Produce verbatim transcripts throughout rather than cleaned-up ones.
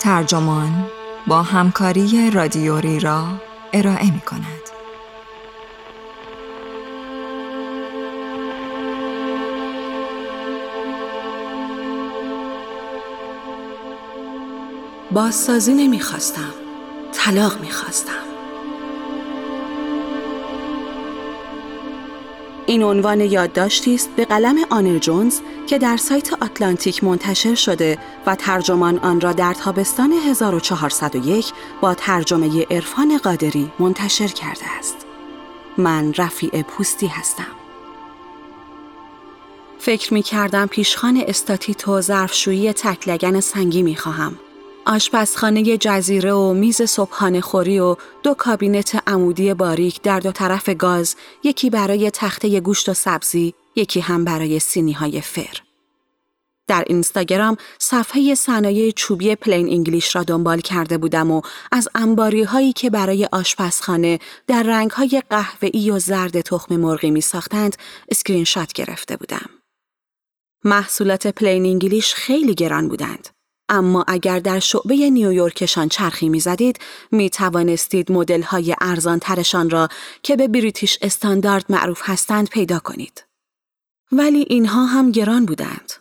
ترجمان با همکاری رادیوری را ارائه می کند. بازسازی نمی خواستم. طلاق می خواستم. این عنوان یادداشتی است به قلم آنر جونز که در سایت آتلانتیک منتشر شده و ترجمان آن را در تابستان هزار و چهارصد و یک با ترجمه عرفان قادری منتشر کرده است. من رفیع پوستی هستم. فکر می کردم پیشخوان استاتیت و ظرفشویی تک لگن سنگی می خواهم. آشپزخانه جزیره و میز صبحانه خوری و دو کابینت عمودی باریک در دو طرف گاز، یکی برای تخته گوشت و سبزی، یکی هم برای سینی‌های فر. در اینستاگرام صفحه صنایع چوبی پلین انگلیش را دنبال کرده بودم و از انباری‌هایی که برای آشپزخانه در رنگ‌های قهوه‌ای و زرد تخم مرغی می ساختند، اسکرین شات گرفته بودم. محصولات پلین انگلیش خیلی گران بودند. اما اگر در شعبه نیویورکشان چرخی می زدید، می توانستید مدل های ارزان ترشان را که به بریتیش استاندارد معروف هستند پیدا کنید. ولی اینها هم گران بودند.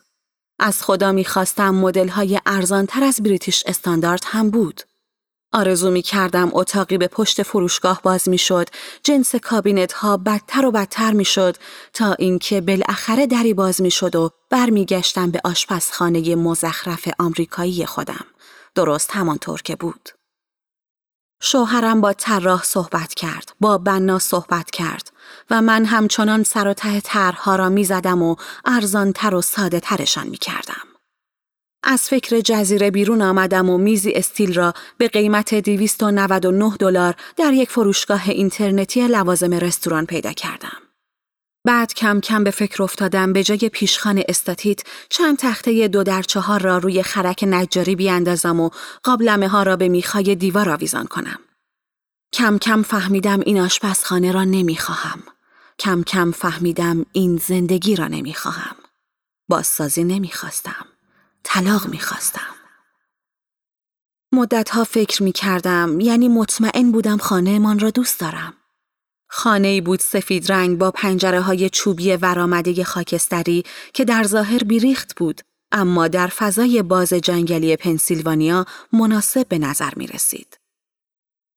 از خدا می خواستم مدل های ارزان تر از بریتیش استاندارد هم بود. آرزو می کردم اتاقی به پشت فروشگاه باز می شد، جنس کابینت ها بدتر و بدتر می شد تا اینکه بالاخره دری باز می شد و برمی گشتم به آشپزخانه مزخرف آمریکایی خودم، درست همانطور که بود. شوهرم با طراح صحبت کرد، با بنا صحبت کرد و من همچنان سر و ته طرح‌ها را می زدم و ارزان تر و ساده ترشان می کردم. از فکر جزیره بیرون آمدم و میزی استیل را به قیمت دویست و نود و نه دلار در یک فروشگاه اینترنتی لوازم رستوران پیدا کردم. بعد کم کم به فکر افتادم به جای پیشخوان استاتیت چند تخته دو در چهار را روی خرک نجاری بیاندازم و قابلمه ها را به میخای دیوار آویزان کنم. کم کم فهمیدم این آشپزخانه را نمیخواهم. کم کم فهمیدم این زندگی را نمیخواهم. بازسازی نمیخواستم. طلاق می‌خواستم. مدت‌ها فکر می‌کردم، یعنی مطمئن بودم خانه‌مان را دوست دارم. خانه‌ای بود سفید رنگ با پنجره‌های چوبی ورآمده خاکستری که در ظاهر بیریخت بود، اما در فضای باز جنگلی پنسیلوانیا مناسب به نظر می‌رسید.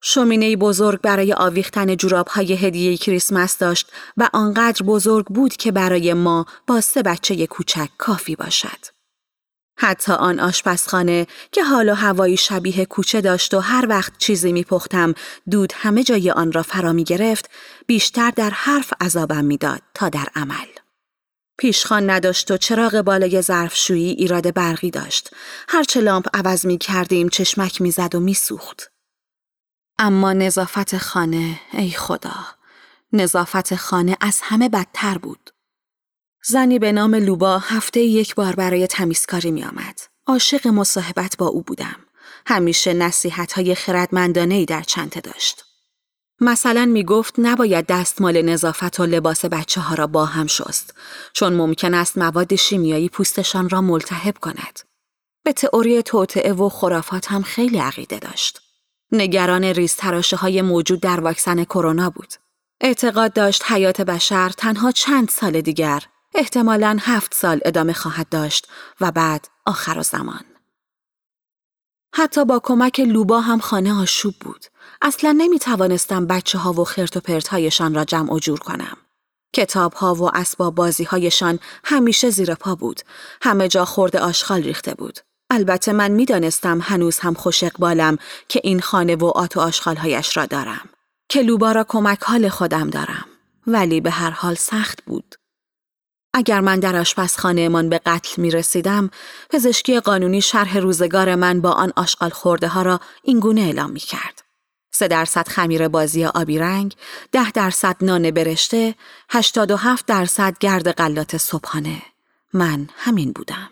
شومینه‌ای بزرگ برای آویختن جوراب‌های هدیه کریسمس داشت و آنقدر بزرگ بود که برای ما با سه بچه کوچک کافی باشد. حتی آن آشپزخانه که حال و هوایی شبیه کوچه داشت و هر وقت چیزی می پختم دود همه جای آن را فرا می گرفت، بیشتر در حرف عذابم می داد تا در عمل. پیشخوان نداشت و چراغ بالای ظرفشویی ایراد برقی داشت. هرچه لامپ عوض می کردیم چشمک می زد و می سوخت. اما نظافت خانه، ای خدا، نظافت خانه از همه بدتر بود. زنی به نام لوبا هفته یک بار برای تمیزکاری می آمد. عاشق مصاحبت با او بودم. همیشه نصیحت‌های خردمندانه‌ای در چنته داشت. مثلا می گفت نباید دستمال نظافت و لباس بچه ها را با هم شست، چون ممکن است مواد شیمیایی پوستشان را ملتهب کند. به تئوری توطئه و خرافات هم خیلی عقیده داشت. نگران ریزتراشه‌های موجود در واکسن کرونا بود. اعتقاد داشت حیات بشر تنها چند سال دیگر، احتمالاً هفت سال ادامه خواهد داشت و بعد آخر زمان. حتی با کمک لوبا هم خانه آشوب بود. اصلاً نمی توانستم بچه ها و خرت و پرت هایشان را جمع و جور کنم. کتاب ها و اسباب بازی هایشان همیشه زیر پا بود. همه جا خورد آشغال ریخته بود. البته من می دانستم هنوز هم خوش اقبالم که این خانه و آت و آشغال هایش را دارم. که لوبا را کمک حال خودم دارم. ولی به هر حال سخت بود. اگر من در آشپزخانه من به قتل می رسیدم، پزشکی قانونی شرح روزگار من با آن آشغال خورده ها را اینگونه اعلام می کرد. سه درصد خمیر بازی آبی رنگ، ده درصد نان برشته، هشتاد و هفت درصد گرد غلات صبحانه. من همین بودم.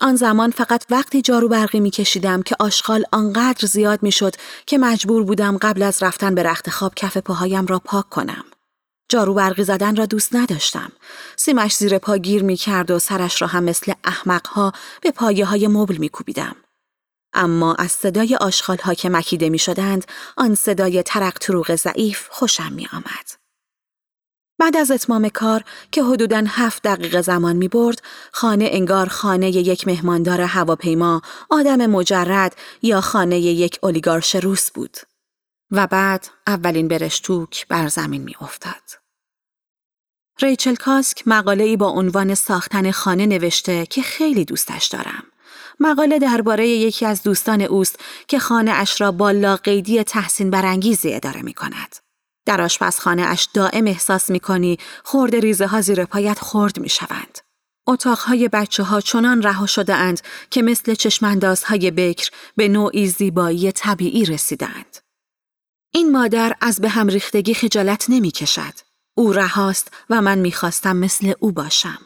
آن زمان فقط وقتی جارو برقی می کشیدم که آشغال آنقدر زیاد می شد که مجبور بودم قبل از رفتن به رختخواب کف پاهایم را پاک کنم. جارو برقی زدن را دوست نداشتم. سیمش زیر پا گیر می کرد و سرش را هم مثل احمقها به پایه های مبل می کوبیدم. اما از صدای آشغال‌ها که مکیده می شدند، آن صدای ترق تروق ضعیف خوشم می آمد. بعد از اتمام کار که حدوداً هفت دقیقه زمان می برد، خانه انگار خانه یک مهماندار هواپیما، آدم مجرد یا خانه یک اولیگارش روس بود. و بعد اولین برشتوک بر زمین می افتد. ریچل کاسک مقاله‌ای با عنوان ساختن خانه نوشته که خیلی دوستش دارم. مقاله درباره یکی از دوستان اوست که خانه اش را با لاقیدی تحسین برانگیزی اداره می کند. در آشپزخانه اش دائم احساس می کنی خورد ریزه ها زیر پایت خورد می شوند. اتاقهای بچه ها چنان رها شده اند که مثل چشماندازهای بکر به نوعی زیبایی طبیعی رسیدند. این مادر از به هم ریختگی خجالت نمی کشد. او رهاست و من می خواستم مثل او باشم.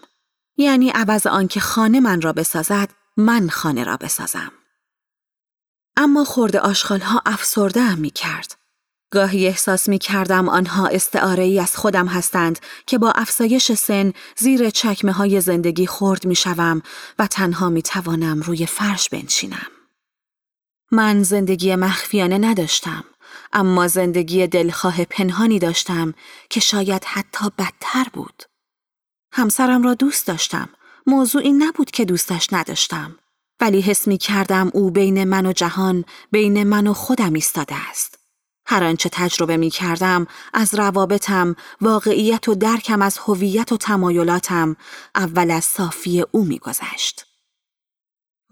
یعنی عوض آنکه خانه من را بسازد، من خانه را بسازم. اما خورد آشغال‌ها افسرده‌ام می‌کرد. گاهی احساس می‌کردم آنها استعاره‌ای از خودم هستند که با افزایش سن زیر چکمه‌های زندگی خرد می‌شوم و تنها می‌توانم روی فرش بنشینم. من زندگی مخفیانه نداشتم، اما زندگی دلخواه پنهانی داشتم که شاید حتی بدتر بود. همسرم را دوست داشتم. موضوع این نبود که دوستش نداشتم، ولی حس می کردم او بین من و جهان، بین من و خودم ایستاده است. هر آنچه تجربه می کردم از روابطم، واقعیت و درکم از هویت و تمایلاتم اول از صافی او می گذشت.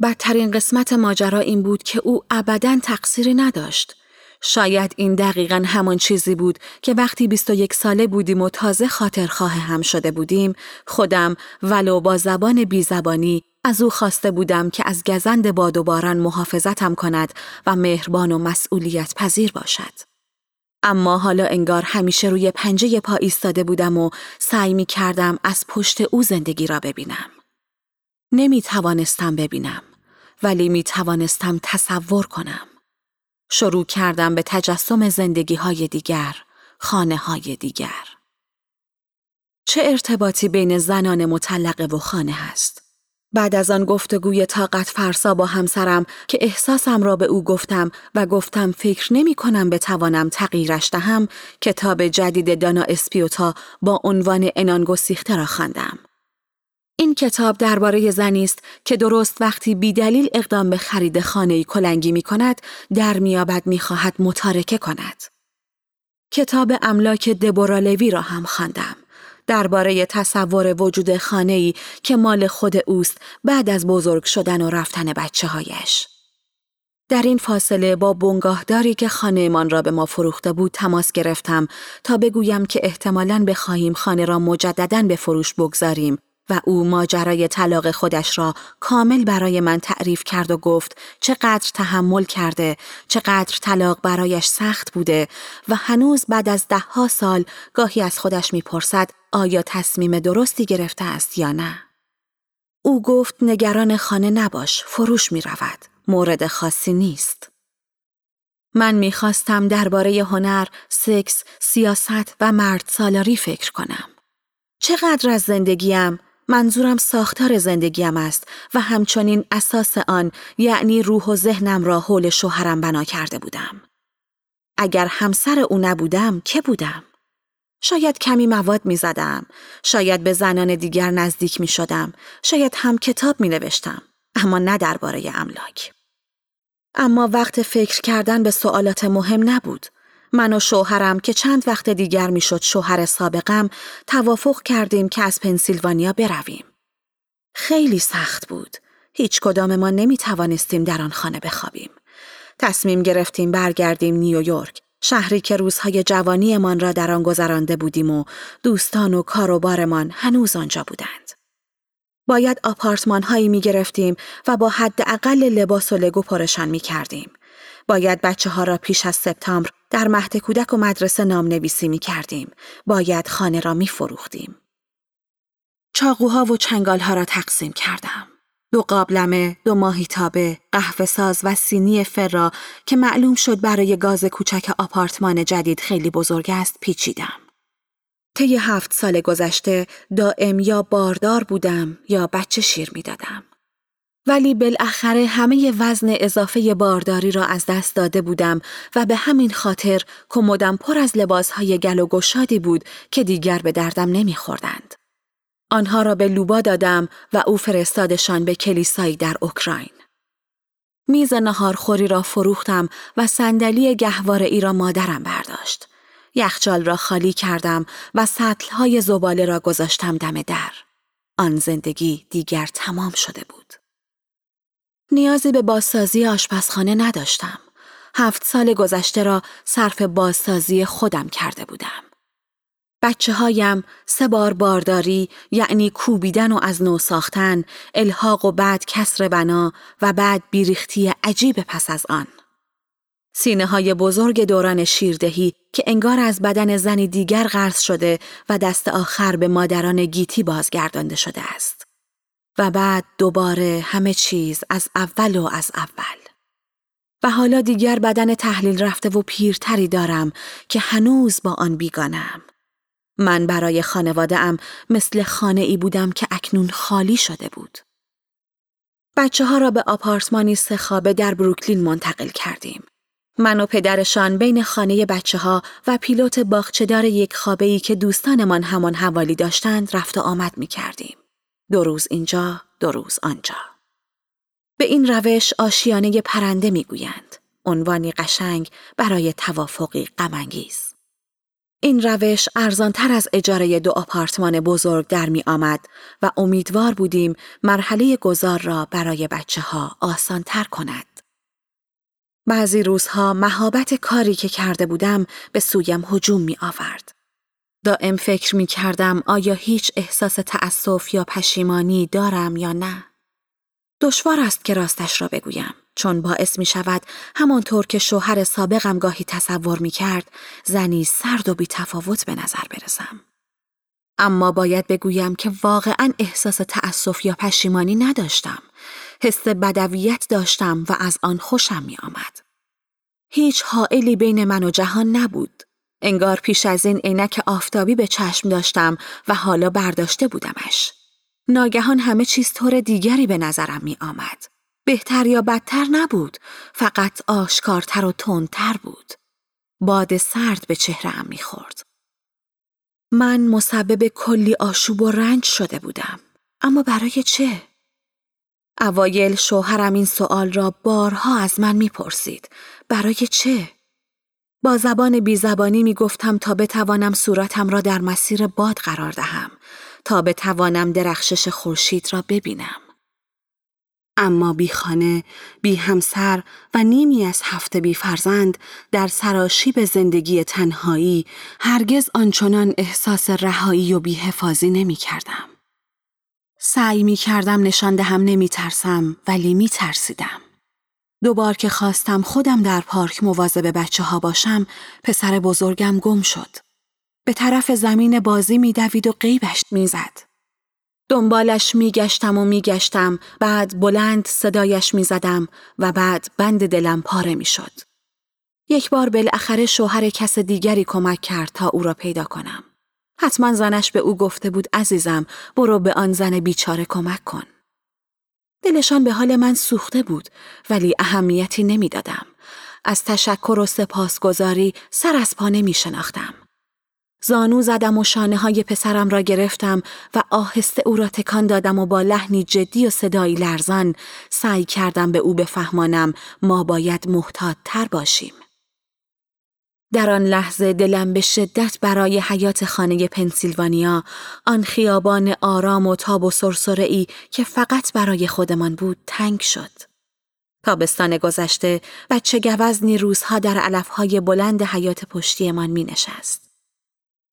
بدترین قسمت ماجرا این بود که او ابداً تقصیری نداشت. شاید این دقیقاً همان چیزی بود که وقتی بیست و یک ساله بودیم و تازه خاطرخواه هم شده بودیم، خودم ولو با زبان بیزبانی از او خواسته بودم که از گزند باد و باران محافظتم کند و مهربان و مسئولیت پذیر باشد. اما حالا انگار همیشه روی پنجه پا ایستاده بودم و سعی می کردم از پشت او زندگی را ببینم. نمی توانستم ببینم، ولی می توانستم تصور کنم. شروع کردم به تجسم زندگی‌های دیگر، خانه‌های دیگر. چه ارتباطی بین زنان مطلقه و خانه هست؟ بعد از آن گفتگوی طاقت فرسا با همسرم که احساسم را به او گفتم و گفتم فکر نمی کنم بتوانم تغییرش دهم، کتاب جدید دانا اسپیوتا با عنوان انانگوسیخته را خواندم. این کتاب درباره زنی است که درست وقتی بیدلیل اقدام به خرید خانه‌ای کلنگی می کند، در میابد می خواهد متارکه کند. کتاب املاک دبورا لوی را هم خواندم، درباره تصور وجود خانه‌ای که مال خود اوست بعد از بزرگ شدن و رفتن بچه هایش. در این فاصله با بنگاهداری که خانه‌مان را به ما فروخته بود تماس گرفتم تا بگویم که احتمالاً بخواهیم خانه را مجدداً به فروش بگذاریم و او ماجرای طلاق خودش را کامل برای من تعریف کرد و گفت چقدر تحمل کرده، چقدر طلاق برایش سخت بوده و هنوز بعد از ده ها سال گاهی از خودش میپرسد آیا تصمیم درستی گرفته است یا نه. او گفت نگران خانه نباش، فروش میرود، مورد خاصی نیست. من میخواستم درباره هنر، سکس، سیاست و مردسالاری فکر کنم. چقدر از زندگیم، منظورم ساختار زندگیم است و همچنین اساس آن، یعنی روح و ذهنم را حول شوهرم بنا کرده بودم. اگر همسر او نبودم، که بودم؟ شاید کمی مواد می زدم، شاید به زنان دیگر نزدیک می شدم، شاید هم کتاب می نوشتم، اما نه درباره املاک. اما وقت فکر کردن به سوالات مهم نبود. من و شوهرم که چند وقت دیگر میشد شوهر سابقم، توافق کردیم که از پنسیلوانیا برویم. خیلی سخت بود. هیچ کدام ما نمی توانستیم در آن خانه بخوابیم. تصمیم گرفتیم برگردیم نیویورک، شهری که روزهای جوانی من را در آن گذرانده بودیم و دوستان و کاروبارمان هنوز آنجا بودند. باید آپارتمان هایی می گرفتیم و با حداقل لباس و لگو پرشان می کردیم. باید بچه ها را پیش از سپتامبر در مهد کودک و مدرسه نام نویسی می کردیم. باید خانه را می فروختیم. چاقوها و چنگالها را تقسیم کردم. دو قابلمه، دو ماهیتابه، قهوه ساز و سینی فر را که معلوم شد برای گاز کوچک آپارتمان جدید خیلی بزرگ است پیچیدم. طی هفت سال گذشته دائم یا باردار بودم یا بچه شیر می دادم. ولی بالاخره همه وزن اضافه بارداری را از دست داده بودم و به همین خاطر کمدم پر از لباسهای گل و گشادی بود که دیگر به دردم نمی خوردند. آنها را به لوبا دادم و او فرستادشان به کلیسایی در اوکراین. میز ناهارخوری را فروختم و صندلی گهواره‌ای را مادرم برداشت. یخچال را خالی کردم و سطل‌های زباله را گذاشتم دم در. آن زندگی دیگر تمام شده بود. نیازی به بازسازی آشپزخانه نداشتم. هفت سال گذشته را صرف بازسازی خودم کرده بودم. بچه هایم سه بار بارداری، یعنی کوبیدن و از نو ساختن، الحاق و بعد کسر بنا و بعد بیریختی عجیب پس از آن. سینه های بزرگ دوران شیردهی که انگار از بدن زنی دیگر غرس شده و دست آخر به مادران گیتی بازگردانده شده است. و بعد دوباره همه چیز از اول و از اول. و حالا دیگر بدن تحلیل رفته و پیرتری دارم که هنوز با آن بیگانم. من برای خانواده ام مثل خانه ای بودم که اکنون خالی شده بود. بچه ها را به آپارتمانی سه خوابه در بروکلین منتقل کردیم. من و پدرشان بین خانه بچه ها و پیلوت باغچه‌دار یک خوابه ای که دوستانمان همان حوالی داشتند رفت و آمد می کردیم. دو روز اینجا، دو روز آنجا. به این روش آشیانه پرنده می گویند. عنوانی قشنگ برای توافقی غم‌انگیز. این روش ارزانتر از اجاره دو آپارتمان بزرگ در می آمد و امیدوار بودیم مرحله گذار را برای بچه ها آسانتر کند. بعضی روزها مهابت کاری که کرده بودم به سویم هجوم می آورد. دائم فکر می کردم آیا هیچ احساس تأسف یا پشیمانی دارم یا نه؟ دشوار است که راستش را بگویم، چون باعث می شود همانطور که شوهر سابقم گاهی تصور می کرد زنی سرد و بی تفاوت به نظر برسم. اما باید بگویم که واقعاً احساس تأسف یا پشیمانی نداشتم. حس بدویت داشتم و از آن خوشم می آمد. هیچ حائلی بین من و جهان نبود. انگار پیش از این عینک آفتابی به چشم داشتم و حالا برداشته بودمش. ناگهان همه چیز طور دیگری به نظرم می آمد. بهتر یا بدتر نبود، فقط آشکارتر و تندتر بود. باد سرد به چهره‌ام می‌خورد. من مسبب کلی آشوب و رنج شده بودم، اما برای چه؟ اوایل شوهرم این سوال را بارها از من می‌پرسید، برای چه؟ با زبان بیزبانی می‌گفتم تا بتوانم صورتم را در مسیر باد قرار دهم، تا بتوانم درخشش خورشید را ببینم. اما بی خانه، بی همسر و نیمی از هفته بی فرزند در سراشیب زندگی تنهایی هرگز آنچنان احساس رهایی و بی‌حفاظی نمی کردم. سعی می کردم نشان دهم نمی ترسم، ولی می ترسیدم. دوبار که خواستم خودم در پارک مواظب بچه ها باشم، پسر بزرگم گم شد. به طرف زمین بازی می دوید و غیبش می زد. دنبالش می گشتم و می گشتم، بعد بلند صدایش می زدم و بعد بند دلم پاره می شد. یک بار بالاخره شوهر کس دیگری کمک کرد تا او را پیدا کنم. حتما زنش به او گفته بود عزیزم برو به آن زن بیچاره کمک کن. دلشان به حال من سوخته بود، ولی اهمیتی نمی دادم. از تشکر و سپاسگزاری سر از پا نمی شناختم. زانو زدم و شانه های پسرم را گرفتم و آهسته او را تکان دادم و با لحنی جدی و صدایی لرزان سعی کردم به او بفهمانم ما باید محتاط تر باشیم. در آن لحظه دلم به شدت برای حیات خانه پنسیلوانیا، آن خیابان آرام و تاب و سرسره‌ای که فقط برای خودمان بود، تنگ شد. تابستان گذشته بچه گوزنی روزها در علفهای بلند حیات پشتیمان می نشست.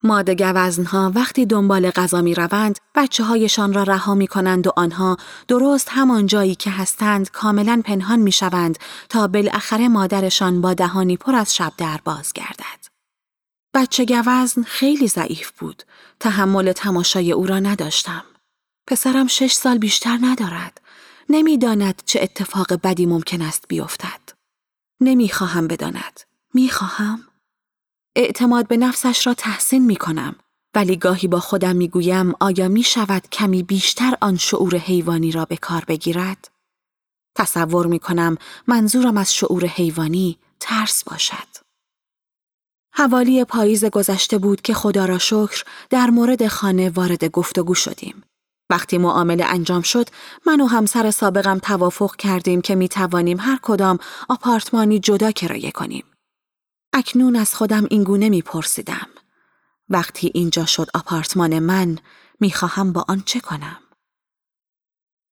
ماده گوزنها وقتی دنبال غذا می روند بچه هایشان را رها می کنند و آنها درست همان جایی که هستند کاملا پنهان می شوند تا بالاخره مادرشان با دهانی پر از شب در باز گردد. بچه گوزن خیلی ضعیف بود. تحمل تماشای او را نداشتم. پسرم شش سال بیشتر ندارد. نمی داند چه اتفاق بدی ممکن است بیفتد. نمی خواهم بداند. می خواهم؟ اعتماد به نفسش را تحسین می کنم. ولی گاهی با خودم میگویم آیا می شود کمی بیشتر آن شعور حیوانی را به کار بگیرد؟ تصور می کنم منظورم از شعور حیوانی ترس باشد. حوالی پاییز گذشته بود که خدا را شکر در مورد خانه وارد گفتگو شدیم. وقتی معامله انجام شد، من و همسر سابقم توافق کردیم که می توانیم هر کدام آپارتمانی جدا کرایه کنیم. اکنون از خودم اینگونه می پرسیدم. وقتی اینجا شد آپارتمان من، می خواهم با آن چه کنم؟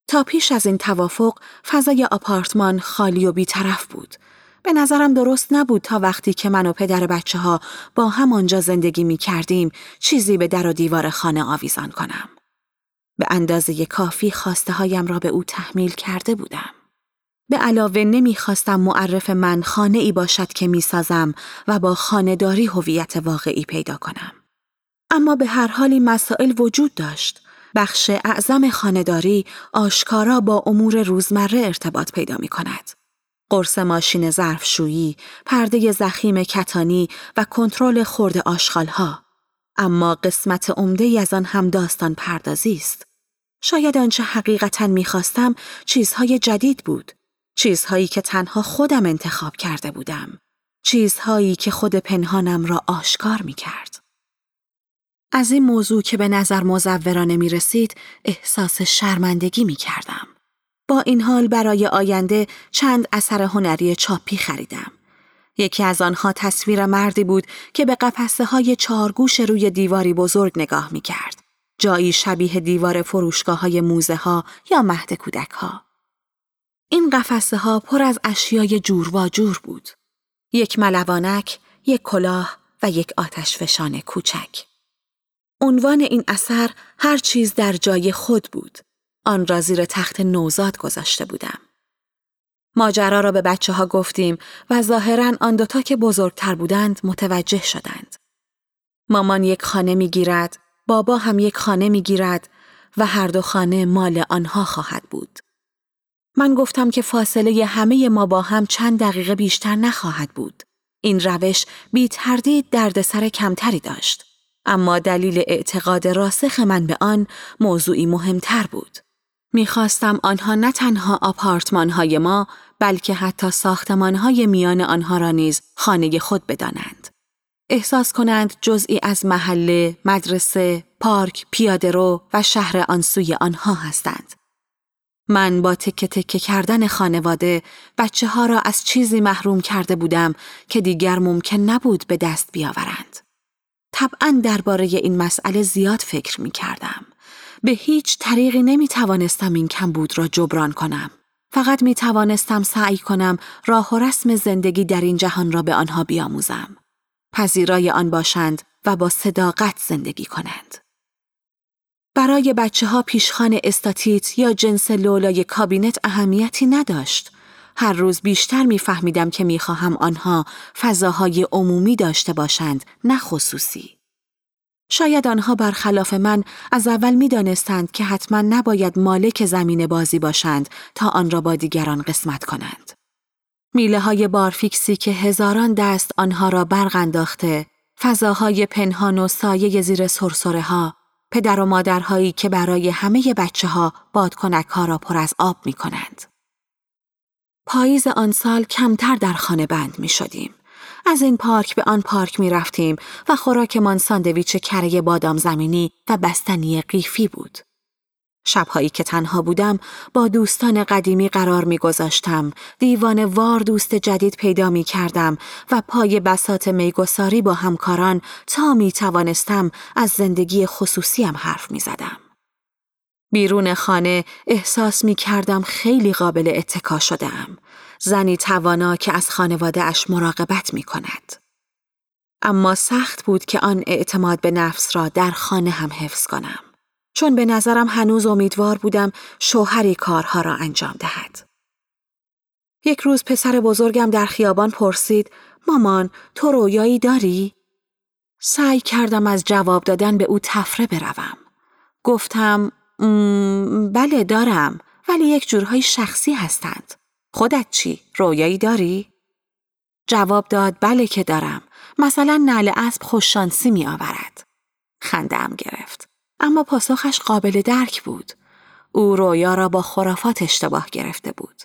تا پیش از این توافق، فضای آپارتمان خالی و بی‌طرف بود. به نظرم درست نبود تا وقتی که من و پدر بچه ها با هم آنجا زندگی می کردیم، چیزی به در و دیوار خانه آویزان کنم. به اندازه کافی خواسته هایم را به او تحمیل کرده بودم. به علاوه نمی خواستم معرف من خانه ای باشد که می سازم و با خانه‌داری هویت واقعی پیدا کنم. اما به هر حالی مسائل وجود داشت. بخش اعظم خانه‌داری آشکارا با امور روزمره ارتباط پیدا می کند. قرص ماشین ظرفشویی، پرده ضخیم کتانی و کنترل خرد آشغال‌ها. اما قسمت عمده‌ای از آن هم داستان پردازی است. شاید آنچه حقیقتاً می‌خواستم چیزهای جدید بود، چیزهایی که تنها خودم انتخاب کرده بودم، چیزهایی که خود پنهانم را آشکار می‌کرد. از این موضوع که به نظر مزورانه می‌رسید، احساس شرمندگی می‌کردم. با این حال برای آینده چند اثر هنری چاپی خریدم. یکی از آنها تصویر مردی بود که به قفسه‌های چهارگوش روی دیواری بزرگ نگاه می‌کرد. جایی شبیه دیوار فروشگاه‌های موزه‌ها یا مهد کودک‌ها. این قفسه‌ها پر از اشیای جور و جور بود. یک ملوانک، یک کلاه و یک آتشفشان کوچک. عنوان این اثر هر چیز در جای خود بود. آن را زیر تخت نوزاد گذاشته بودم. ماجرا را به بچه ها گفتیم و ظاهراً آن دوتا که بزرگتر بودند متوجه شدند. مامان یک خانه می گیرد، بابا هم یک خانه می گیرد و هر دو خانه مال آنها خواهد بود. من گفتم که فاصله همه ما با هم چند دقیقه بیشتر نخواهد بود. این روش بی تردید دردسر کمتری داشت. اما دلیل اعتقاد راسخ من به آن موضوعی مهمتر بود. می‌خواستم آنها نه تنها آپارتمان‌های ما، بلکه حتی ساختمان‌های میان آنها را نیز خانه خود بدانند. احساس کنند جزئی از محله، مدرسه، پارک، پیاده‌رو و شهر آن سوی آنها هستند. من با تکه تکه کردن خانواده، بچه‌ها را از چیزی محروم کرده بودم که دیگر ممکن نبود به دست بیاورند. طبعاً درباره این مسئله زیاد فکر می‌کردم. به هیچ طریقی نمی توانستم این کمبود را جبران کنم. فقط می توانستم سعی کنم راه و رسم زندگی در این جهان را به آنها بیاموزم. پذیرای آن باشند و با صداقت زندگی کنند. برای بچه ها پیشخوان استاتیت یا جنس لولای کابینت اهمیتی نداشت. هر روز بیشتر می فهمیدم که می خواهم آنها فضاهای عمومی داشته باشند، نه خصوصی. شاید آنها برخلاف من از اول می دانستند که حتما نباید مالک زمین بازی باشند تا آن را با دیگران قسمت کنند. میله های بارفیکسی که هزاران دست آنها را برق انداخته، فضاهای پنهان و سایه زیر سرسره ها، پدر و مادرهایی که برای همه بچه ها بادکنک ها را پر از آب می کنند. پاییز آن سال کمتر در خانه بند می شدیم. از این پارک به آن پارک می رفتیم و خوراکمان ساندویچ کره بادام زمینی و بستنی قیفی بود. شب‌هایی که تنها بودم با دوستان قدیمی قرار می گذاشتم، دیوانه وار دوست جدید پیدا می کردم و پای بساط میگساری با همکاران تا می توانستم از زندگی خصوصیم حرف می زدم. بیرون خانه احساس می کردم خیلی قابل اتکا شدم. زنی توانا که از خانواده اش مراقبت می کند. اما سخت بود که آن اعتماد به نفس را در خانه هم حفظ کنم. چون به نظرم هنوز امیدوار بودم شوهری کارها را انجام دهد. یک روز پسر بزرگم در خیابان پرسید مامان تو رویایی داری؟ سعی کردم از جواب دادن به او طفره بروم. گفتم بله دارم ولی یک جورهای شخصی هستند. خودت چی؟ رویایی داری؟ جواب داد بله که دارم. مثلا نعل اسب خوششانسی می آورد. خندم گرفت. اما پاسخش قابل درک بود. او رویا را با خرافات اشتباه گرفته بود.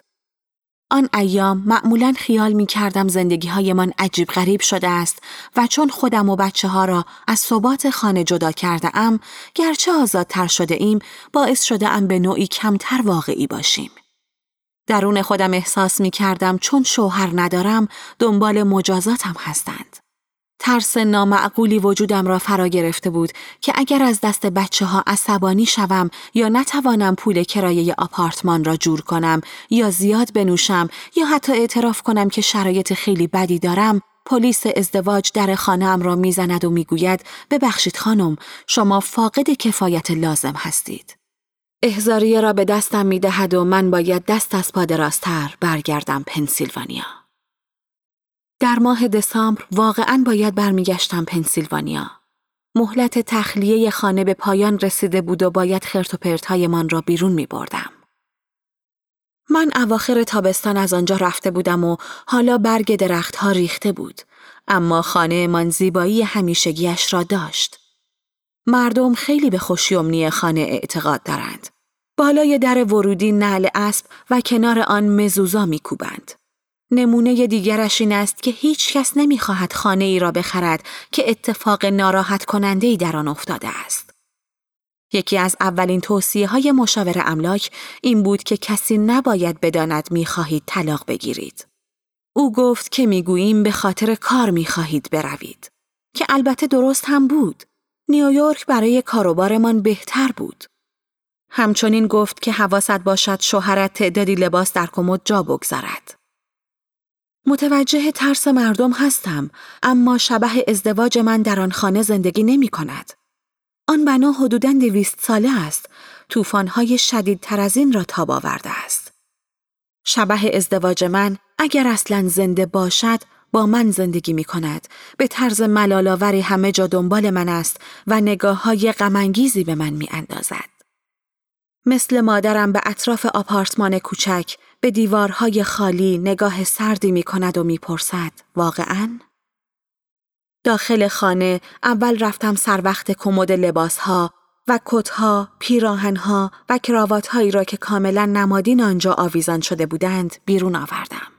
آن ایام معمولاً خیال می کردم زندگی های من عجیب غریب شده است و چون خودم و بچه ها را از ثبات خانه جدا کرده ام، گرچه آزادتر شده ایم، باعث شده ام به نوعی کمتر واقعی باشیم. درون خودم احساس می کردم چون شوهر ندارم دنبال مجازاتم هستند. ترس نامعقولی وجودم را فرا گرفته بود که اگر از دست بچه ها عصبانی شوم یا نتوانم پول کرایه آپارتمان را جور کنم یا زیاد بنوشم یا حتی اعتراف کنم که شرایط خیلی بدی دارم، پلیس ازدواج در خانه‌ام را میزند و میگوید ببخشید خانم، شما فاقد کفایت لازم هستید. احضاریه را به دستم میدهد و من باید دست از پا درازتر برگردم پنسیلوانیا. در ماه دسامبر واقعاً باید برمیگشتم پنسیلوانیا. مهلت تخلیه خانه به پایان رسیده بود و باید خرت و پرت‌های من را بیرون می بردم. من اواخر تابستان از آنجا رفته بودم و حالا برگ درخت‌ها ریخته بود، اما خانه من زیبایی همیشگیش را داشت. مردم خیلی به خوشیمنی خانه اعتقاد دارند. بالای در ورودی نعل اسب و کنار آن مزوزا می کوبند. نمونه دیگرش این است که هیچ کس نمی خواهد خانه ای را بخرد که اتفاق ناراحت کننده ای در آن افتاده است. یکی از اولین توصیه های مشاور املاک این بود که کسی نباید بداند می خواهید طلاق بگیرید. او گفت که می گوییم به خاطر کار می خواهید بروید، که البته درست هم بود. نیویورک برای کاروبارمان بهتر بود. همچنین گفت که حواست باشد شوهرت تعدادی لباس در کمد جا بگذارد. متوجه ترس مردم هستم، اما شبح ازدواج من در آن خانه زندگی نمی کند. آن بنا حدوداً دویست ساله است، طوفان‌های شدیدتر از این را تاب آورده است. شبح ازدواج من اگر اصلاً زنده باشد، با من زندگی می کند، به طرز ملال‌آوری همه جا دنبال من است و نگاه‌های غم‌انگیزی به من می اندازد. مثل مادرم به اطراف آپارتمان کوچک، به دیوارهای خالی نگاه سردی می کند و می پرسد واقعاً؟ داخل خانه اول رفتم سر وقت کمد لباسها و کتها، پیراهنها و کراواتهایی را که کاملاً نمادین آنجا آویزان شده بودند بیرون آوردم.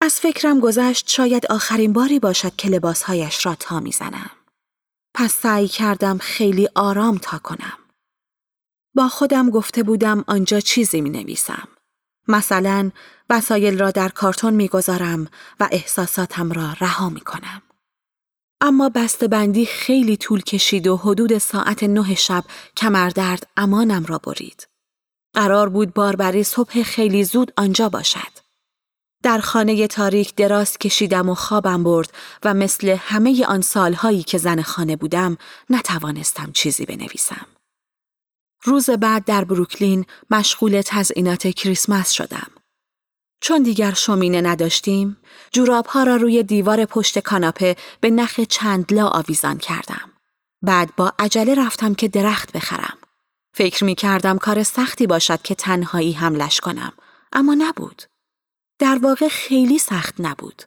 از فکرم گذشت شاید آخرین باری باشد که لباسهایش را تا می زنم. پس سعی کردم خیلی آرام تا کنم. با خودم گفته بودم آنجا چیزی می نویسم. مثلا وسایل را در کارتون می گذارم و احساساتم را رها می کنم. اما بسته‌بندی خیلی طول کشید و حدود ساعت نه شب کمردرد امانم را برید. قرار بود باربری صبح خیلی زود آنجا باشد. در خانه تاریک دراز کشیدم و خوابم برد و مثل همه آن سالهایی که زن خانه بودم نتوانستم چیزی بنویسم. روز بعد در بروکلین مشغول تزیینات کریسمس شدم. چون دیگر شومینه نداشتیم، جوراب‌ها را روی دیوار پشت کاناپه به نخ چندلا آویزان کردم. بعد با عجله رفتم که درخت بخرم. فکر می کردم کار سختی باشد که تنهایی حملش کنم، اما نبود. در واقع خیلی سخت نبود.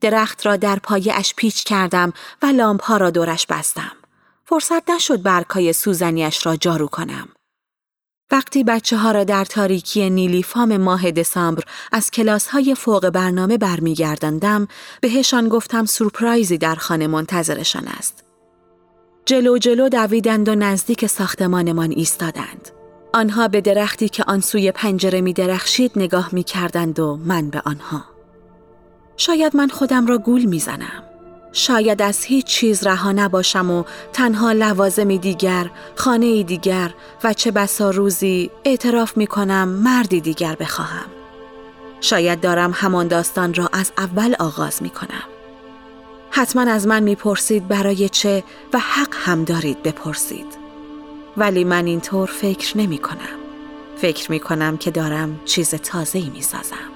درخت را در پایه اش پیچ کردم و لامپ‌ها را دورش بستم. فرصت نشد برگ‌های سوزنیش را جارو کنم. وقتی بچه ها را در تاریکی نیلیفام ماه دسامبر از کلاس های فوق برنامه برمی گردندم، بهشان گفتم سورپرایزی در خانه منتظرشان است. جلو جلو دویدند و نزدیک ساختمانمان ایستادند. آنها به درختی که آن سوی پنجره می درخشید نگاه می کردند و من به آنها. شاید من خودم را گول می زنم. شاید از هیچ چیز رها نباشم و تنها لوازمی دیگر، خانه‌ای دیگر و چه بسا روزی اعتراف می کنم مردی دیگر بخواهم. شاید دارم همان داستان را از اول آغاز می کنم. حتما از من می پرسید برای چه و حق هم دارید بپرسید. ولی من اینطور فکر نمی کنم. فکر می کنم که دارم چیز تازه‌ای می سازم.